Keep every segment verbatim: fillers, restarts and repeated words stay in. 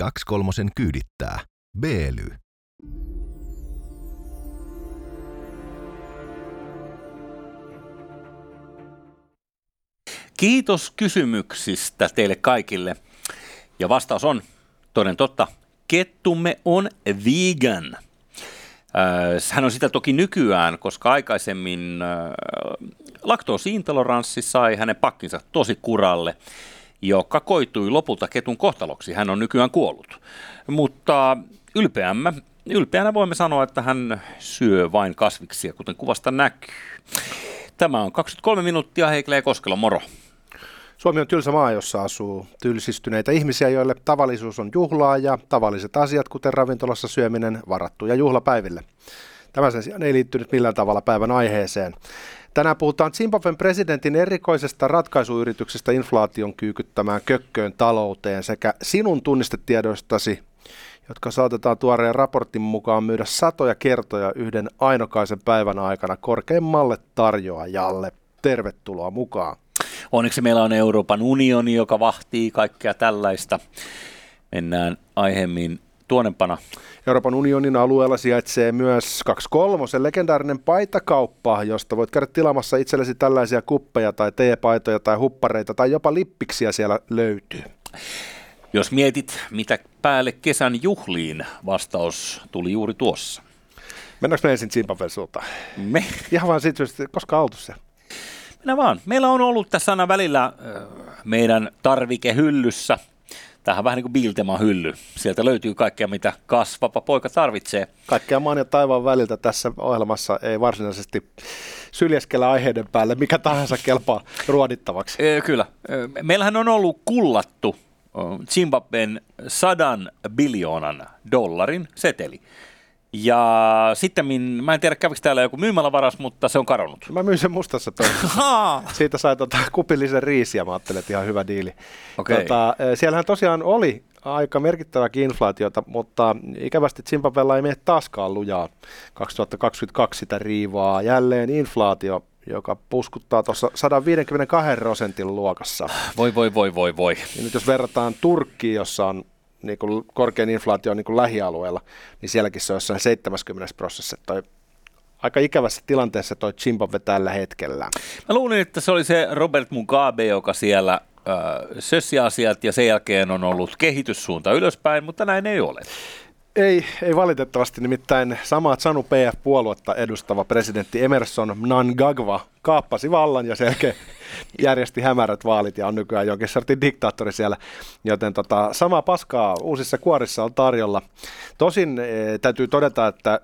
Kaksikolmosen kyydittää Beely. Kiitos kysymyksistä teille kaikille. Ja vastaus on toden totta. Kettumme on vegan. Hän on sitä toki nykyään, koska aikaisemmin laktoosiintoleranssi sai hänen pakkinsa tosi kuralle, joka koitui lopulta ketun kohtaloksi. Hän on nykyään kuollut. Mutta ylpeämme, ylpeänä voimme sanoa, että hän syö vain kasviksia, kuten kuvasta näkyy. Tämä on kaksikymmentäkolme minuuttia. Heikle ja Koskelo, moro. Suomi on tylsä maa, jossa asuu tylsistyneitä ihmisiä, joille tavallisuus on juhlaa ja tavalliset asiat, kuten ravintolassa syöminen, varattuja juhlapäiville. Tämä sen sijaan ei liittynyt millään tavalla päivän aiheeseen. Tänään puhutaan Tsimpofen presidentin erikoisesta ratkaisuyrityksestä inflaation kyykyttämään kökköön talouteen sekä sinun tunnistetiedoistasi, jotka saatetaan tuoreen raportin mukaan myydä satoja kertoja yhden ainokaisen päivän aikana korkeimmalle tarjoajalle. Tervetuloa mukaan. Onneksi meillä on Euroopan unioni, joka vahtii kaikkea tällaista. Mennään aiemmin tuonempana. Euroopan unionin alueella sijaitsee myös kaksikolmosen legendaarinen paitakauppa, josta voit käydä tilaamassa itsellesi tällaisia kuppeja tai teepaitoja tai huppareita tai jopa lippiksiä siellä löytyy. Jos mietit, mitä päälle kesän juhliin, vastaus tuli juuri tuossa. Mennäänkö me ensin Tsimpa-Pensultaan? Me? Ihan vaan siitä, koska oltu se. Mennään vaan. Meillä on ollut tässä aina välillä meidän tarvikehyllyssä. Tämähän vähän niin kuin Bilteman hylly. Sieltä löytyy kaikkea, mitä kasvava poika tarvitsee. Kaikkea maan ja taivaan väliltä tässä ohjelmassa ei varsinaisesti syljeskellä aiheiden päälle. Mikä tahansa kelpaa ruodittavaksi. Kyllä. Meillähän on ollut kullattu Zimbabwen sadan biljoonan dollarin seteli. Ja sitten, mä en tiedä kävikö täällä joku myymälävaras, mutta se on kadonnut. Mä myin sen mustassa pöydässä. Siitä sai tota, kupillisen riisiä, mä ajattelin, että ihan hyvä diili. Okay. Tota, siellähän tosiaan oli aika merkittävääkin inflaatiota, mutta ikävästi Zimbabwella ei mene taaskaan lujaa. kaksituhattakaksikymmentäkaksi sitä riivaa jälleen inflaatio, joka puskuttaa tuossa sata viisikymmentäkaksi prosentin luokassa. Voi voi voi voi voi. Ja nyt jos verrataan Turkkiin, jossa on niin kuin korkein inflaatio on niin kuin lähialueella, niin sielläkin se on jossain seitsemänkymmentä prosentissa. Toi, aika ikävässä tilanteessa toi Zimbabwe tällä hetkellä. Mä luulin, että se oli se Robert Mugabe, joka siellä äh, sössi asiat ja sen jälkeen on ollut kehityssuunta ylöspäin, mutta näin ei ole. Ei, ei valitettavasti, nimittäin samaa Zanu P F-puoluetta edustava presidentti Emmerson Mnangagwa kaappasi vallan ja selkeä järjesti hämärät vaalit ja on nykyään jonkin sortin diktaattori siellä, joten tota, samaa paskaa uusissa kuorissa on tarjolla. Tosin e, täytyy todeta, että e,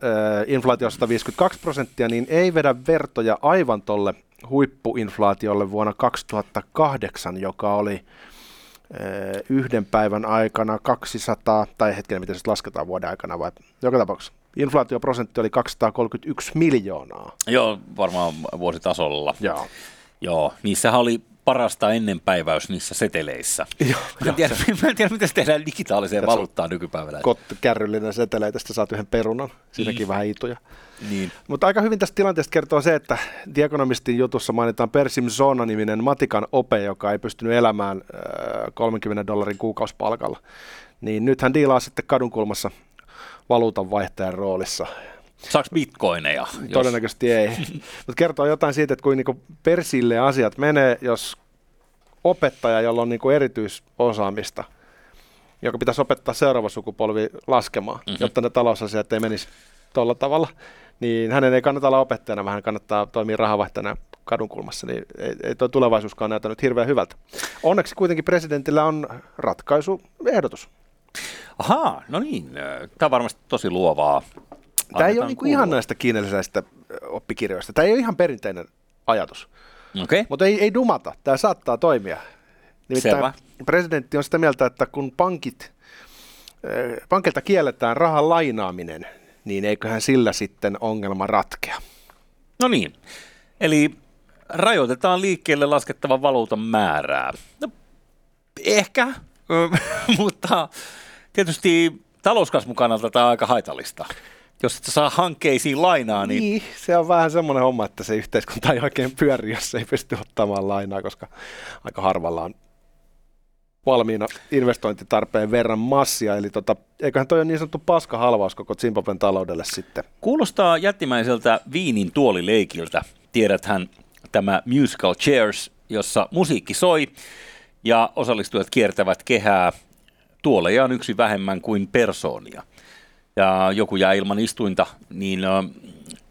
inflaatio sata viisikymmentäkaksi prosenttia niin ei vedä vertoja aivan tolle huippuinflaatiolle vuonna kaksituhattakahdeksan, joka oli yhden päivän aikana kaksisataa, tai hetken, miten se lasketaan vuoden aikana, vai joka tapauksessa. Inflaatioprosentti oli kaksisataakolmekymmentäyksi miljoonaa. Joo, varmaan vuositasolla. Joo. Joo, niissähän oli parasta ennenpäiväys niissä seteleissä. Joo, mä, en tiedä, se. mä en tiedä, miten se tehdään digitaaliseen Tätä valuuttaan nykypäivänä. Kärryllinen seteleitä, tästä saat yhden perunan, siinäkin mm. vähän ituja. Niin. Mutta aika hyvin tästä tilanteesta kertoo se, että The Economistin jutussa mainitaan Persim Zona-niminen matikan ope, joka ei pystynyt elämään äh, kolmenkymmenen dollarin kuukausipalkalla. Niin nyt hän diilaa sitten kadunkulmassa valuutanvaihtajan roolissa. Saaks bitcoineja? Todennäköisesti jos... ei. Mutta kertoo jotain siitä, että kuin niinku persille asiat menee, jos opettaja, jolla on niinku erityisosaamista, joka pitäisi opettaa seuraava sukupolvi laskemaan, mm-hmm. jotta ne talousasiat ei menisi tuolla tavalla, niin hänen ei kannata olla opettajana, vaan hän kannattaa toimia rahavaihtana kadunkulmassa, niin ei, ei tuo tulevaisuuskaan näytä nyt hirveän hyvältä. Onneksi kuitenkin presidentillä on ratkaisuehdotus. Ahaa, no niin. Tämä on varmasti tosi luovaa. Tämä Annetaan ei ole niinku ihan näistä kiinalaisista oppikirjoista. Tämä ei ole ihan perinteinen ajatus, okay. Mutta ei, ei dumata. Tämä saattaa toimia. Nimittäin Selvä. Presidentti on sitä mieltä, että kun pankit, pankilta kielletään rahan lainaaminen, niin eiköhän sillä sitten ongelma ratkea. No niin, eli rajoitetaan liikkeelle laskettavan valuutan määrää. No, ehkä, mutta tietysti talouskasvun kannalta tämä on aika haitallista. Jos et saa hankkeisiin lainaa, niin... niin... se on vähän semmoinen homma, että se yhteiskunta ei oikein pyöri, jos ei pysty ottamaan lainaa, koska aika harvalla on valmiina investointitarpeen verran massia, eli tota, eiköhän toi ole niin sanottu paskahalvaus koko Tsimpofen taloudelle sitten. Kuulostaa jättimäiseltä viinin tuolileikiltä. Tiedäthän tämä musical chairs, jossa musiikki soi ja osallistujat kiertävät kehää. Tuoleja on yksi vähemmän kuin persoonia. Ja joku jää ilman istuinta, niin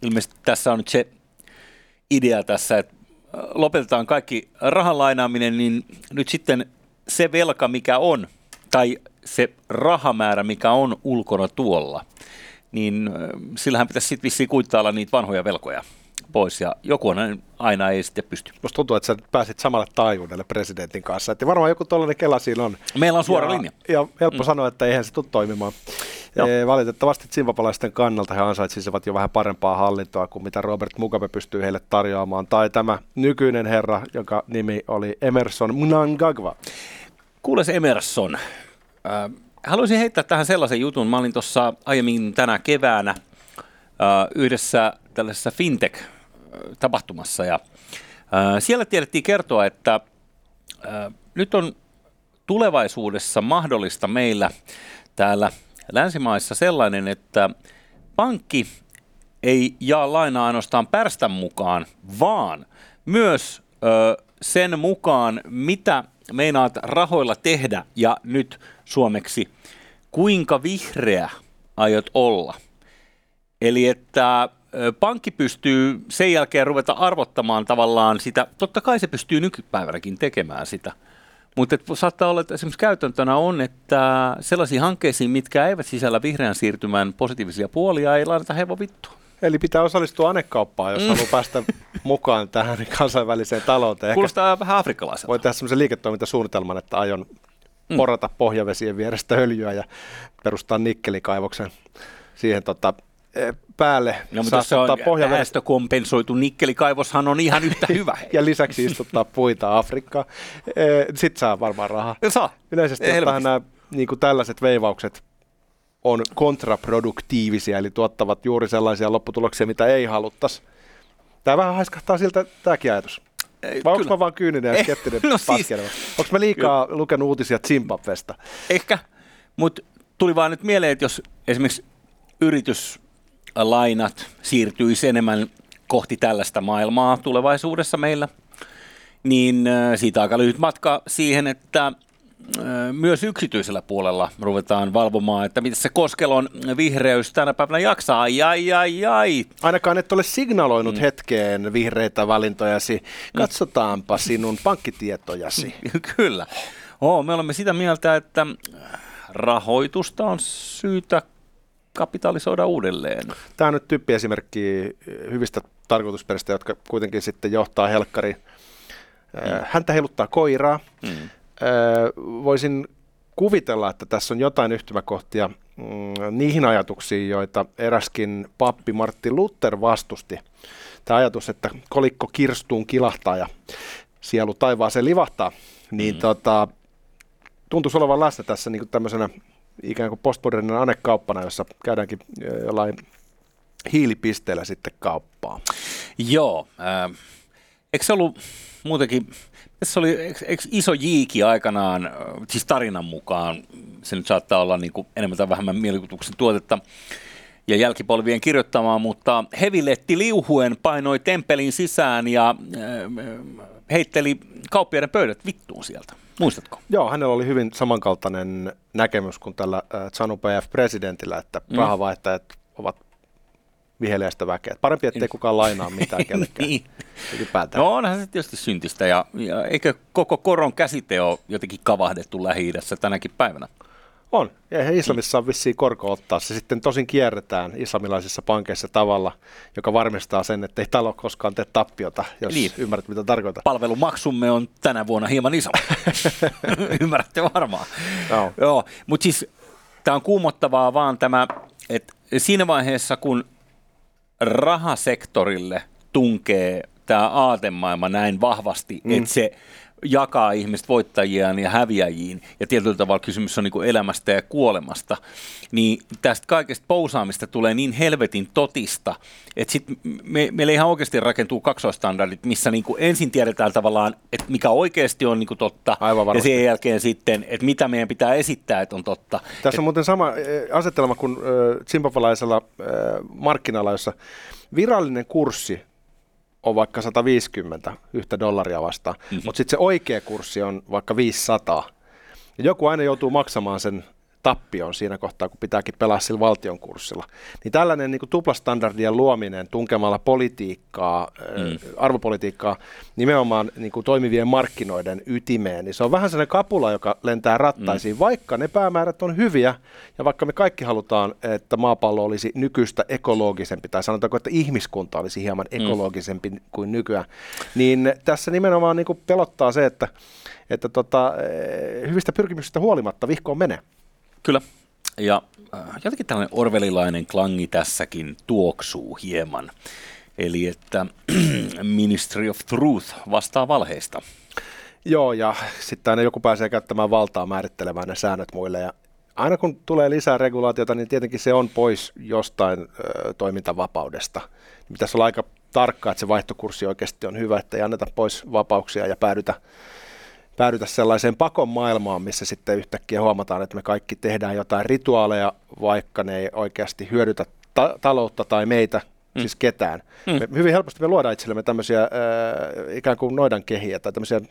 ilmeisesti tässä on nyt se idea tässä, että lopetetaan kaikki rahan lainaaminen, niin nyt sitten se velka, mikä on, tai se rahamäärä, mikä on ulkona tuolla, niin sillähän pitäisi sitten vissiin kuittailla niitä vanhoja velkoja pois, ja joku on aina ei sitten pysty. Musta tuntuu, että sä pääsit samalle taajuudelle presidentin kanssa, että varmaan joku tollainen kela siinä on. Meillä on suora ja, linja. Ja helppo mm. sanoa, että eihän se tule toimimaan. No. Valitettavasti zimbabwelaisten kannalta he ansaitsisivat jo vähän parempaa hallintoa kuin mitä Robert Mugabe pystyy heille tarjoamaan, tai tämä nykyinen herra, jonka nimi oli Emmerson Mnangagwa. Kuules Emmerson, haluaisin heittää tähän sellaisen jutun. Mä olin tuossa aiemmin tänä keväänä yhdessä tällaisessa fintech-tapahtumassa, ja siellä tiedettiin kertoa, että nyt on tulevaisuudessa mahdollista meillä täällä länsimaissa sellainen, että pankki ei jaa lainaa ainoastaan pärstän mukaan, vaan myös ö, sen mukaan, mitä meinaat rahoilla tehdä, ja nyt suomeksi, kuinka vihreä aiot olla. Eli että ö, pankki pystyy sen jälkeen ruveta arvottamaan tavallaan sitä, totta kai se pystyy nykypäivänäkin tekemään sitä, mutta saattaa olla, että esimerkiksi käytäntönä on, että sellaisiin hankkeisiin, mitkä eivät sisällä vihreän siirtymään positiivisia puolia, ei laadita hevon vittua. Eli pitää osallistua anekauppaan, jos mm. haluaa päästä mukaan tähän kansainväliseen talouteen. Kuulostaa ehkä vähän afrikkalaiselta. Voi tehdä sellaisen liiketoimintasuunnitelman, että aion mm. porata pohjavesien vierestä öljyä ja perustaa nikkelikaivoksen siihen tota päälle. No, mutta se on väestökompensoitu nikkelikaivoshan on ihan yhtä hyvä. Ja lisäksi istuttaa puita Afrikkaan. Sitten saa varmaan rahaa. Saa. Yleisesti nämä niin kuin tällaiset veivaukset on kontraproduktiivisia, eli tuottavat juuri sellaisia lopputuloksia, mitä ei haluttaisi. Tämä vähän haiskahtaa siltä tämäkin ajatus. Vai onko mä vaan kyyninen ja skeptinen no paskeleva? Siis. Onko mä liikaa Kyllä. lukenut uutisia Zimbabwesta? Ehkä, mutta tuli vaan nyt mieleen, että jos esimerkiksi yritys lainat siirtyisi enemmän kohti tällaista maailmaa tulevaisuudessa meillä, niin siitä aika lyhyt matka siihen, että myös yksityisellä puolella ruvetaan valvomaan, että mitä se Koskelon vihreys tänä päivänä jaksaa. Ai, ai, ai, ai. Ainakaan et ole signaloinut mm. hetkeen vihreitä valintojasi. Katsotaanpa sinun pankkitietojasi. Kyllä. Oo, me olemme sitä mieltä, että rahoitusta on syytä kapitalisoida uudelleen. Tämä on nyt tyyppiesimerkki hyvistä tarkoitusperistä, jotka kuitenkin sitten johtaa helkkariin. Mm. Häntä heiluttaa koiraa. Mm. Voisin kuvitella, että tässä on jotain yhtymäkohtia niihin ajatuksiin, joita eräskin pappi Martti Luther vastusti. Tämä ajatus, että kolikko kirstuun kilahtaa ja sielu taivaaseen livahtaa, niin mm. tota, tuntuisi olevan läsnä tässä niin kuin tämmöisenä ikään kuin postmodernina anekauppana, jossa käydäänkin jollain hiilipisteellä sitten kauppaa. Joo. Ää, eikö se ollut muutenkin, tässä oli eikö iso Jiiki aikanaan, siis tarinan mukaan, se nyt saattaa olla niin kuin enemmän tai vähemmän mielikuvituksen tuotetta ja jälkipolvien kirjoittamaa, mutta heviletti liuhuen painoi temppelin sisään ja ää, heitteli kauppiaiden pöydät vittuun sieltä. Muistatko? Joo, hänellä oli hyvin samankaltainen näkemys kuin tällä Zanu P F-presidentillä, että mm. rahavaihtajat ovat viheliäistä väkeä. Parempi, ettei kukaan lainaa mitään kellekään. Niin. No onhan se tietysti syntistä, ja, ja eikö koko koron käsite ole jotenkin kavahdettu Lähi-idässä tänäkin päivänä? On. Eihän islamissa on vissiin korko ottaa. Se sitten tosin kierretään islamilaisissa pankeissa tavalla, joka varmistaa sen, että ei talo koskaan tee tappiota, jos niin. ymmärrät, mitä tarkoitan. Palvelumaksumme on tänä vuonna hieman iso. Ymmärrätte varmaan. No. Joo. Mutta siis tämä on kuumottavaa vaan tämä, että siinä vaiheessa, kun rahasektorille tunkee tämä aatemaailma näin vahvasti, mm. että se jakaa ihmiset voittajiaan ja häviäjiin, ja tietyllä tavalla kysymys on niin kuin elämästä ja kuolemasta, niin tästä kaikesta pousaamista tulee niin helvetin totista, että sitten me, meillä ihan oikeasti rakentuu kaksoistandardit, missä niin kuin ensin tiedetään tavallaan, että mikä oikeasti on niin kuin totta, ja sen jälkeen sitten, että mitä meidän pitää esittää, että on totta. Tässä Et, on muuten sama asetelma kuin äh, tsimpapalaisella äh, markkinalla, jossa virallinen kurssi on vaikka sata viisikymmentä yhtä dollaria vastaan, mm-hmm. mutta sitten se oikea kurssi on vaikka viisisataa. Ja joku aina joutuu maksamaan sen tappion siinä kohtaa, kun pitääkin pelaa sillä valtion kurssilla. Niin tällainen niin kuin tuplastandardien luominen tunkemalla politiikkaa, mm. arvopolitiikkaa nimenomaan niin kuin toimivien markkinoiden ytimeen, niin se on vähän sellainen kapula, joka lentää rattaisiin, mm. vaikka ne päämäärät on hyviä ja vaikka me kaikki halutaan, että maapallo olisi nykyistä ekologisempi, tai sanotaanko, että ihmiskunta olisi hieman ekologisempi mm. kuin nykyään, niin tässä nimenomaan niin kuin pelottaa se, että, että tota, hyvistä pyrkimyksistä huolimatta vihkoon menee. Kyllä. Ja jotenkin tällainen orwellilainen klangi tässäkin tuoksuu hieman. Eli että Ministry of Truth vastaa valheista. Joo, ja sitten aina joku pääsee käyttämään valtaa määrittelemään ne säännöt muille. Ja aina kun tulee lisää regulaatiota, niin tietenkin se on pois jostain ö, toimintavapaudesta. Pitäisi olla aika tarkkaa, että se vaihtokurssi oikeasti on hyvä, että ei anneta pois vapauksia ja päädytä. päädytä sellaiseen pakon maailmaan, missä sitten yhtäkkiä huomataan, että me kaikki tehdään jotain rituaaleja, vaikka ne ei oikeasti hyödytä ta- taloutta tai meitä, mm. siis ketään. Mm. Me, hyvin helposti me luodaan itsellemme tämmöisiä äh, ikään kuin noidankehiä tai tämmöisiä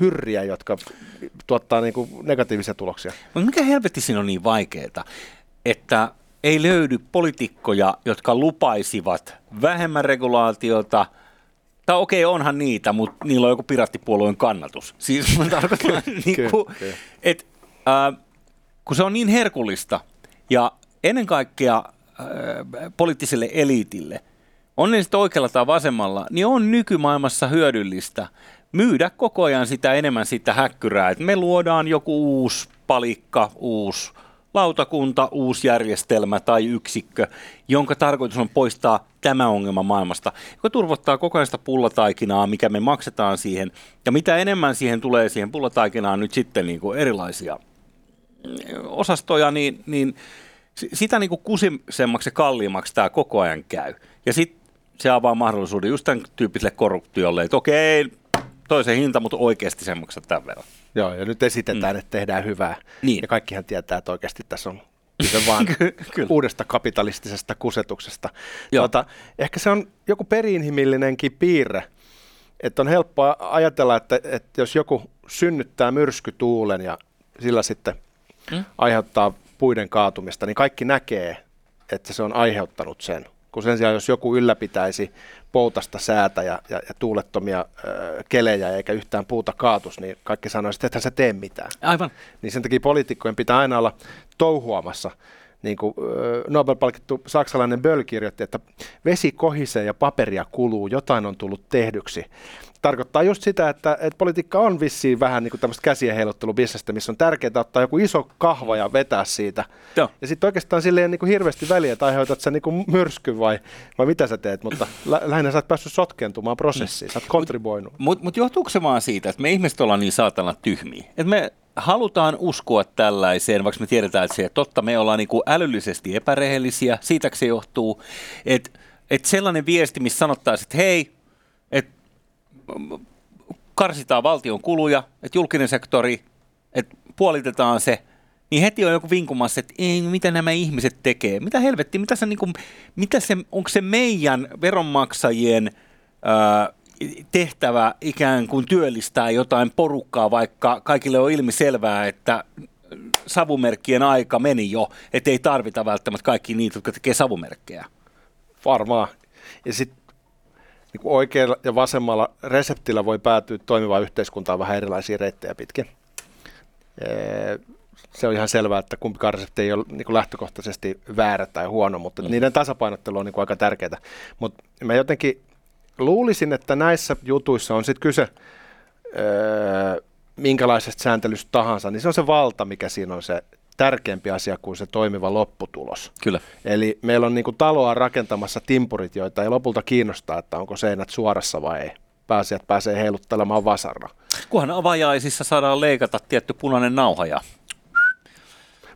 hyrriä, jotka tuottaa niin kuin negatiivisia tuloksia. Mutta mikä helvetti siinä on niin vaikeaa, että ei löydy poliitikkoja, jotka lupaisivat vähemmän regulaatiota. Tai okei, okay, onhan niitä, mutta niillä on joku piraattipuolueen kannatus. Siis mä tarkoitan, niin kuin, et, äh, kun se on niin herkullista ja ennen kaikkea äh, poliittiselle eliitille, on ne sitten oikealla tai vasemmalla, niin on nykymaailmassa hyödyllistä myydä koko ajan sitä enemmän sitä häkkyrää, että me luodaan joku uusi palikka, uusi lautakunta, uusi järjestelmä tai yksikkö, jonka tarkoitus on poistaa tämä ongelma maailmasta, joka turvottaa koko ajan sitä pullataikinaa, mikä me maksetaan siihen, ja mitä enemmän siihen tulee siihen pullataikinaan nyt sitten niin kuin erilaisia osastoja, niin, niin sitä niin kuin kusisemmaksi ja kalliimmaksi tämä koko ajan käy. Ja sitten se avaa mahdollisuuden just tämän tyyppiselle korruptiolle, että okei, toisen hinta, mutta oikeasti sen maksat tämän verran. Joo, ja nyt esitetään, mm. että tehdään hyvää. Niin. Ja kaikkihan tietää, että oikeasti tässä on kyse vaan uudesta kapitalistisesta kusetuksesta. Tuota, ehkä se on joku perinhimillinenkin piirre, että on helppoa ajatella, että, että jos joku synnyttää myrskytuulen ja sillä sitten mm. aiheuttaa puiden kaatumista, niin kaikki näkee, että se on aiheuttanut sen. Kun sen sijaan, jos joku ylläpitäisi poutasta säätä ja, ja, ja tuulettomia ö, kelejä eikä yhtään puuta kaatus, niin kaikki sanoisivat, että ethän sä tee mitään. Aivan. Niin sen takia poliitikkojen pitää aina olla touhuamassa. Niin kuin ö, Nobel-palkittu saksalainen Böll kirjoitti, että vesi kohisee ja paperia kuluu, jotain on tullut tehdyksi. Tarkoittaa just sitä, että, että politiikka on vissiin vähän niin kuin tämmöistä käsien heilottelubisnestä, missä on tärkeää ottaa joku iso kahva ja vetää siitä. Joo. Ja sitten oikeastaan sille ei ole niin kuin hirveästi väliä, että aiheutat sä niin kuin myrskyn vai, vai mitä sä teet, mutta lä- lähinnä sä oot päässyt sotkentumaan prosessiin, sä oot kontribuoinut. Mutta mut, mut johtuuko se vaan siitä, että me ihmiset ollaan niin saatana tyhmiä, että me halutaan uskoa tällaiseen, vaikka me tiedetään, että se totta, me ollaan niin kuin älyllisesti epärehellisiä, siitä se johtuu, että et sellainen viesti, missä sanottaisiin, että hei, että karsitaan valtion kuluja, että julkinen sektori, että puolitetaan se, niin heti on joku vinkumassa, että ei, mitä nämä ihmiset tekee, mitä helvettiä, mitä se, niin kuin, mitä se, onko se meidän veronmaksajien ää, tehtävä ikään kuin työllistää jotain porukkaa, vaikka kaikille on ilmiselvää, että savumerkkien aika meni jo, että ei tarvita välttämättä kaikki niitä, jotka tekee savumerkkejä. Varmaan. Ja sitten niin oikealla ja vasemmalla reseptillä voi päätyä toimivaan yhteiskuntaan vähän erilaisia reittejä pitkin. Se on ihan selvää, että kumpikaan resepti ei ole niin lähtökohtaisesti väärä tai huono, mutta mm. niiden tasapainottelu on niin aika tärkeää. Mutta mä jotenkin luulisin, että näissä jutuissa on sitten kyse öö, minkälaisesta sääntelystä tahansa, niin se on se valta, mikä siinä on se tärkeämpi asia kuin se toimiva lopputulos. Kyllä. Eli meillä on niin kuin taloa rakentamassa timpurit, joita ei lopulta kiinnostaa, että onko seinät suorassa vai ei. pääsijät pääsee heiluttelemaan vasaraa. Kunhan avajaisissa saadaan leikata tietty punainen nauha ja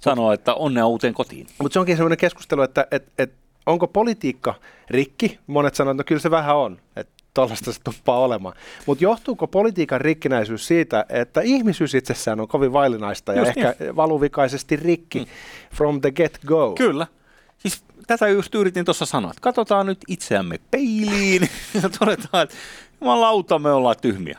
sanoa, että onnea uuteen kotiin. Mutta se onkin sellainen keskustelu, että et, et, onko politiikka rikki? Monet sanovat, että no, kyllä se vähän on, että tuollaista se tuppaa olemaan. Mutta johtuuko politiikan rikkinäisyys siitä, että ihmisyys itsessään on kovin vaillinaista ja just ehkä niin valuvikaisesti rikki mm. from the get go? Kyllä. Siis tätä just yritin tuossa sanoa, että katsotaan nyt itseämme peiliin ja todetaan, että jumalauta, me ollaan tyhmiä.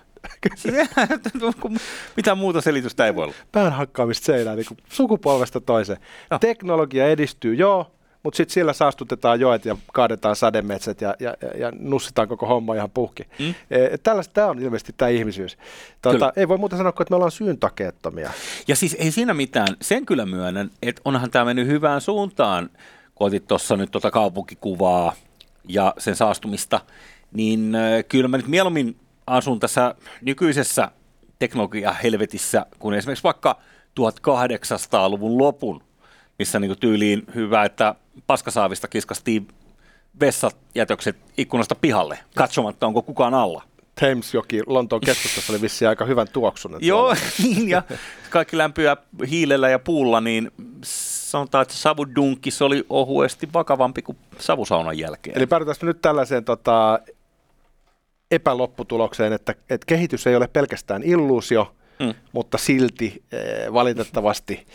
Mitä muuta selitystä ei voi olla. Pään hakkaamista seinään niin sukupolvesta toiseen. No. Teknologia edistyy, joo, mutta sitten siellä saastutetaan joet ja kaadetaan sademetsät ja, ja, ja nussitaan koko homma ihan puhki. Mm? Tämä on ilmeisesti tämä ihmisyys. Tuota, ei voi muuta sanoa kuin, että me ollaan syyntakeettomia. Ja siis ei siinä mitään. Sen kyllä myönnän, että onhan tämä mennyt hyvään suuntaan, kun otit tuossa nyt tuota kaupunkikuvaa ja sen saastumista, niin kyllä mä nyt mieluummin asun tässä nykyisessä teknologiahelvetissä kuin esimerkiksi vaikka tuhatkahdeksansataaluvun lopun, missä niin kuin tyyliin hyvä, että paskasaavista kiskastiin vessajätökset ikkunasta pihalle, katsomatta onko kukaan alla. Thamesjoki Lontoon keskustassa oli vissiin aika hyvän tuoksunen. Joo, niin, ja kaikki lämpöä hiilellä ja puulla, niin sanotaan, että savudunkki se oli ohuesti vakavampi kuin savusaunan jälkeen. Eli päädytäänkö nyt tällaiseen tota, epälopputulokseen, että, että kehitys ei ole pelkästään illuusio, mm. mutta silti eh, valitettavasti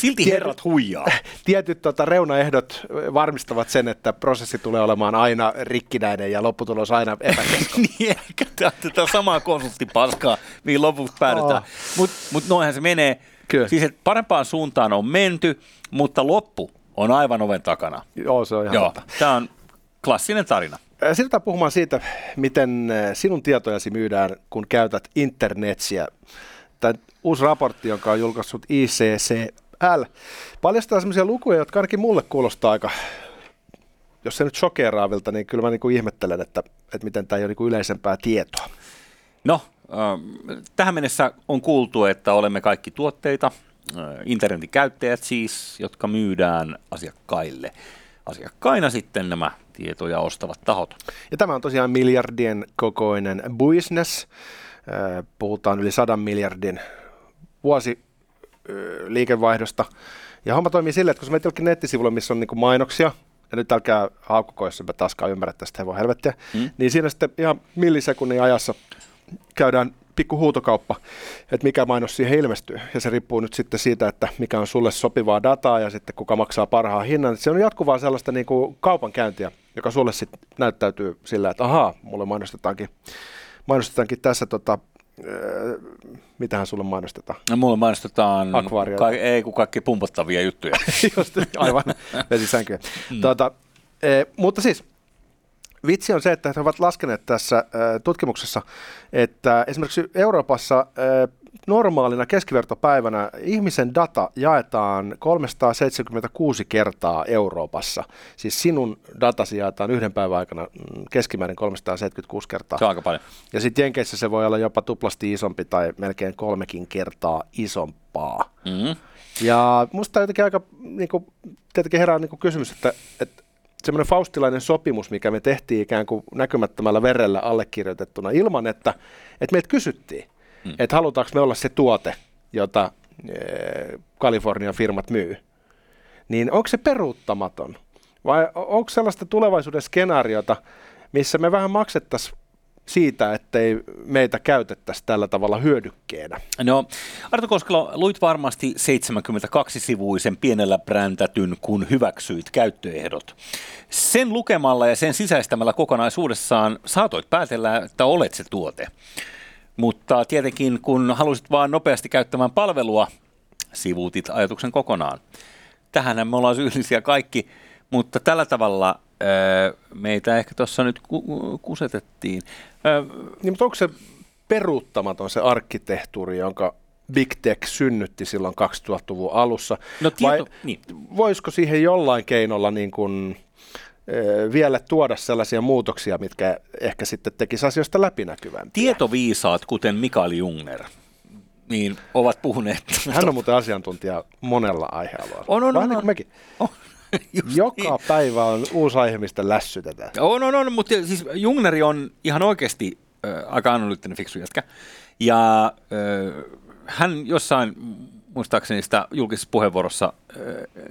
silti tietyt, herrat huijaa. Tietyt tota, reunaehdot varmistavat sen, että prosessi tulee olemaan aina rikkinäinen ja lopputulos aina epäkesko. Niin, eikä tätä samaa konsulttipaskaa, mihin lopuksi päädytään. Oh. Mutta mut noinhan se menee. Kyllä. Siis et parempaan suuntaan on menty, mutta loppu on aivan oven takana. Joo, se on ihan totta. Tämä on klassinen tarina. Siirrytään puhumaan siitä, miten sinun tietojasi myydään, kun käytät internetsiä. Tämä uusi raportti, jonka on julkaissut I C C L, paljastaa sellaisia lukuja, jotka ainakin mulle kuulostaa aika, jos se nyt shokeraavilta, niin kyllä mä niin kuin ihmettelen, että, että miten tämä ei ole niin kuin yleisempää tietoa. No, tähän mennessä on kuultu, että olemme kaikki tuotteita, internetin käyttäjät siis, jotka myydään asiakkaille. Asiakkaina sitten nämä tietoja ostavat tahot. Ja tämä on tosiaan miljardien kokoinen business. Puhutaan yli sadan miljardin vuosiliikevaihdosta. Ja homma toimii silleen, että kun sä menet jollekin nettisivulle, missä on niinku mainoksia, ja nyt älkää haukkuko, jos enpä taaskaan ymmärrä tästä hevon helvettiä, mm. niin siinä sitten ihan millisekunnin ajassa käydään pikku huutokauppa, että mikä mainos siihen ilmestyy. Ja se riippuu nyt sitten siitä, että mikä on sulle sopivaa dataa ja sitten kuka maksaa parhaan hinnan. Se on jatkuvaa sellaista niin kuin kaupankäyntiä, joka sulle sitten näyttäytyy sillä, että ahaa, mulle mainostetaankin, mainostetaankin tässä, tota, äh, mitähän sulle mainostetaan? No, mulle mainostetaan ka- ei, kun kaikki pumpattavia juttuja. Just, aivan, vesisänkyjä. Mm. Tuota, e, mutta siis, vitsi on se, että he ovat laskeneet tässä tutkimuksessa, että esimerkiksi Euroopassa normaalina keskivertopäivänä ihmisen data jaetaan kolmesataaseitsemänkymmentäkuusi kertaa Euroopassa. Siis sinun datasi jaetaan yhden päivän aikana keskimäärin kolmesataaseitsemänkymmentäkuusi kertaa. Se on aika paljon. Ja sitten Jenkeissä se voi olla jopa tuplasti isompi tai melkein kolmekin kertaa isompaa. Mm-hmm. Ja musta jotenkin aika, niin kuin, tietenkin herää niin kuin kysymys, että, että semmoinen faustilainen sopimus, mikä me tehtiin ikään kuin näkymättömällä verellä allekirjoitettuna ilman, että, että meitä kysyttiin, mm. että halutaanko me olla se tuote, jota e, Kalifornian firmat myy. Niin onko se peruuttamaton? Vai onko sellaista tulevaisuuden skenaariota, missä me vähän maksettaisiin siitä, ettei meitä käytettäisi tällä tavalla hyödykkeenä? No, Arto Koskelo, luit varmasti seitsemänkymmentäkaksi-sivuisen pienellä präntätyn, kun hyväksyit käyttöehdot. Sen lukemalla ja sen sisäistämällä kokonaisuudessaan saatoit päätellä, että olet se tuote. Mutta tietenkin, kun halusit vaan nopeasti käyttämään palvelua, sivuutit ajatuksen kokonaan. Tähänhän me ollaan syyllisiä kaikki, mutta tällä tavalla meitä ehkä tuossa nyt ku- kusetettiin. Niin, mutta onko se peruuttamaton se arkkitehtuuri, jonka Big Tech synnytti silloin kaksituhattaluvun alussa? No, tieto, vai niin. Voisiko siihen jollain keinolla niin kuin, e, vielä tuoda sellaisia muutoksia, mitkä ehkä sitten tekisi asioista läpinäkyvämpiä? Tietoviisaat, kuten Mikael Jungner, niin ovat puhuneet. Hän on muuten asiantuntija monella aihealueella. On, on, Vähän on, niin kuin on. mekin. On. Just Joka niin. päivä on uusi aihe, mistä lässytetään. On, on, on, mutta siis Jungneri on ihan oikeasti äh, aika analyyttinen fiksu jätkä. Ja äh, hän jossain muistaakseni sitä julkisessa puheenvuorossa äh,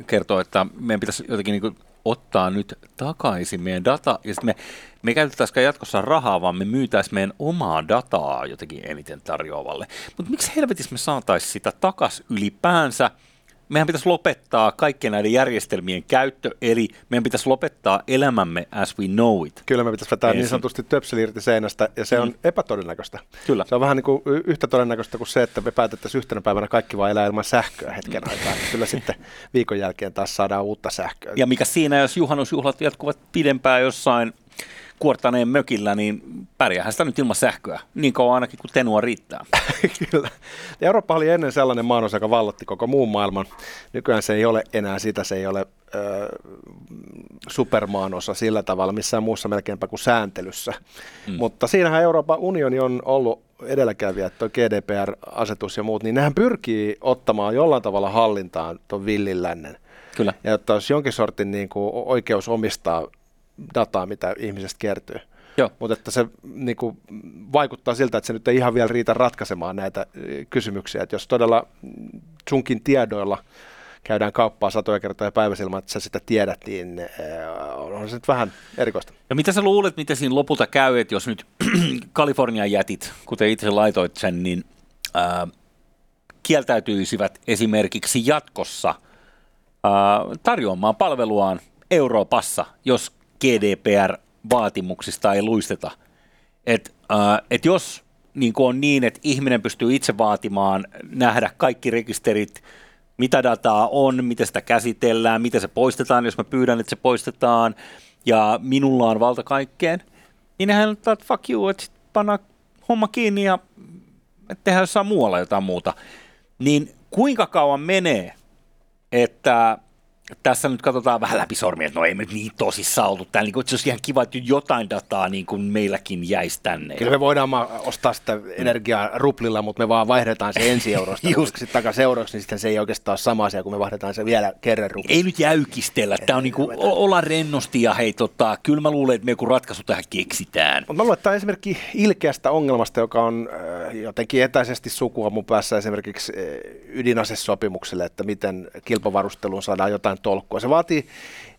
kertoo, että meidän pitäisi jotenkin niin kuin ottaa nyt takaisin meidän data, ja sitten me, me käytettäisiin jatkossa rahaa, vaan me myytäisiin meidän omaa dataa jotenkin eniten tarjoavalle. Mutta miksi helvetissä me saataisiin sitä takaisin ylipäänsä? Meidän pitäisi lopettaa kaikkien näiden järjestelmien käyttö, eli meidän pitäisi lopettaa elämämme as we know it. Kyllä me pitäisi vetää niin sanotusti töpseli irti seinästä, ja se mm. on epätodennäköistä. Kyllä. Se on vähän niin kuin yhtä todennäköistä kuin se, että me päätettäisiin yhtenä päivänä kaikki vaan elää ilman sähköä hetken aikaa. Kyllä sitten viikon jälkeen taas saadaan uutta sähköä. Ja mikä siinä, jos juhannusjuhlat jatkuvat pidempään jossain Kuortaneen mökillä, niin pärjäähän sitä nyt ilman sähköä, niin kauan ainakin kuin tenua riittää. Kyllä. Ja Eurooppa oli ennen sellainen maanosa, joka vallotti koko muun maailman. Nykyään se ei ole enää sitä, se ei ole ö, supermaanosa sillä tavalla, missään muussa melkeinpä kuin sääntelyssä. Mm. Mutta siinähän Euroopan unioni on ollut edelläkävijä, että tuo G D P R-asetus ja muut, niin nehän pyrkii ottamaan jollain tavalla hallintaan tuon villin lännen. Kyllä. Ja että olisi jonkin sortin niin kuin oikeus omistaa dataa, mitä ihmisestä kertyy. Mutta että se niin kuin, vaikuttaa siltä, että se nyt ei ihan vielä riitä ratkaisemaan näitä kysymyksiä. Et jos todella sunkin tiedoilla käydään kauppaa satoja kertoja päivässä ilman, että sä sitä tiedät, niin on se nyt vähän erikoista. Ja mitä sä luulet, miten siinä lopulta käy, että jos nyt Kalifornian jätit, kuten itse laitoit sen, niin ää, kieltäytyisivät esimerkiksi jatkossa ää, tarjoamaan palveluaan Euroopassa, jos G D P R-vaatimuksista ei luisteta. Et, äh, et jos niin kun on niin, että ihminen pystyy itse vaatimaan, nähdä kaikki rekisterit, mitä dataa on, miten sitä käsitellään, miten se poistetaan, jos mä pyydän, että se poistetaan, ja minulla on valta kaikkeen, niin nehän ottaa, että fuck you, että sitten pannaan homma kiinni ja tehdään jossain muualla jotain muuta. Niin kuinka kauan menee, että tässä nyt katsotaan vähän läpi sormia, että no ei me niin tosissaan oltu täällä, niin että se olisi ihan kiva, että jotain dataa niin kuin meilläkin jäisi tänne. Kyllä me voidaan ostaa sitä energiaa ruplilla, mutta me vaan vaihdetaan se ensi eurosta sitten takaisin euroksi, niin sitten se ei oikeastaan ole sama asia, kun me vaihdetaan se vielä kerran ruplilla. Ei nyt jäykistellä, tämä on niin kuin olla rennosti ja hei, tota, kyllä mä luulen, että me joku ratkaisu tähän keksitään. Mutta mä luulen, että tämä on esimerkki ilkeästä ongelmasta, joka on jotenkin etäisesti sukua mun päässä esimerkiksi ydinasesopimukselle, että miten kilpavarusteluun saadaan jotain tolkkua. Se vaatii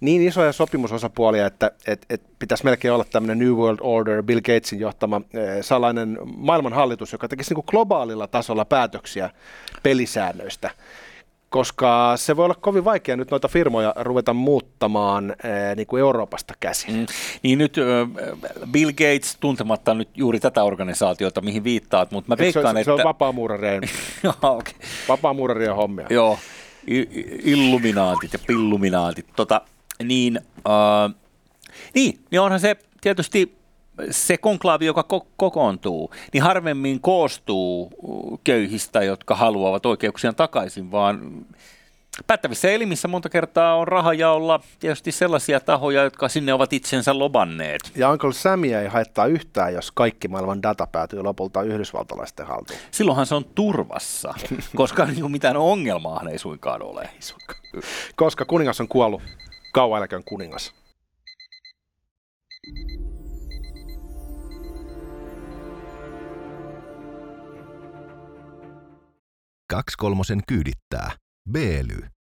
niin isoja sopimusosapuolia, että et, et pitäisi melkein olla tämmöinen New World Order, Bill Gatesin johtama e, salainen maailmanhallitus, joka tekisi niinku globaalilla tasolla päätöksiä pelisäännöistä, koska se voi olla kovin vaikea nyt noita firmoja ruveta muuttamaan e, niinku Euroopasta käsin. Mm. Niin nyt ö, Bill Gates, tuntematta nyt juuri tätä organisaatiota, mihin viittaat, mutta mä veikkaan, se, se, että... Se on vapaamuurareen okay. vapaamuurareen hommia. Joo. Illuminaatit ja pilluminaatit. Tota, niin, äh, niin, niin onhan se tietysti se konklaavi, joka ko- kokoontuu, niin harvemmin koostuu köyhistä, jotka haluavat oikeuksiaan takaisin, vaan päättävissä elimissä monta kertaa on rahajaolla tietysti sellaisia tahoja, jotka sinne ovat itsensä lobanneet. Ja Uncle Samia ei haittaa yhtään, jos kaikki maailman data päätyy lopulta yhdysvaltalaisten haltuun. Silloinhan se on turvassa, koska mitään ongelmaa ei suinkaan ole. Koska kuningas on kuollut, kauan eläköön kuningas. Kaksikolmosen kyydittää Beely.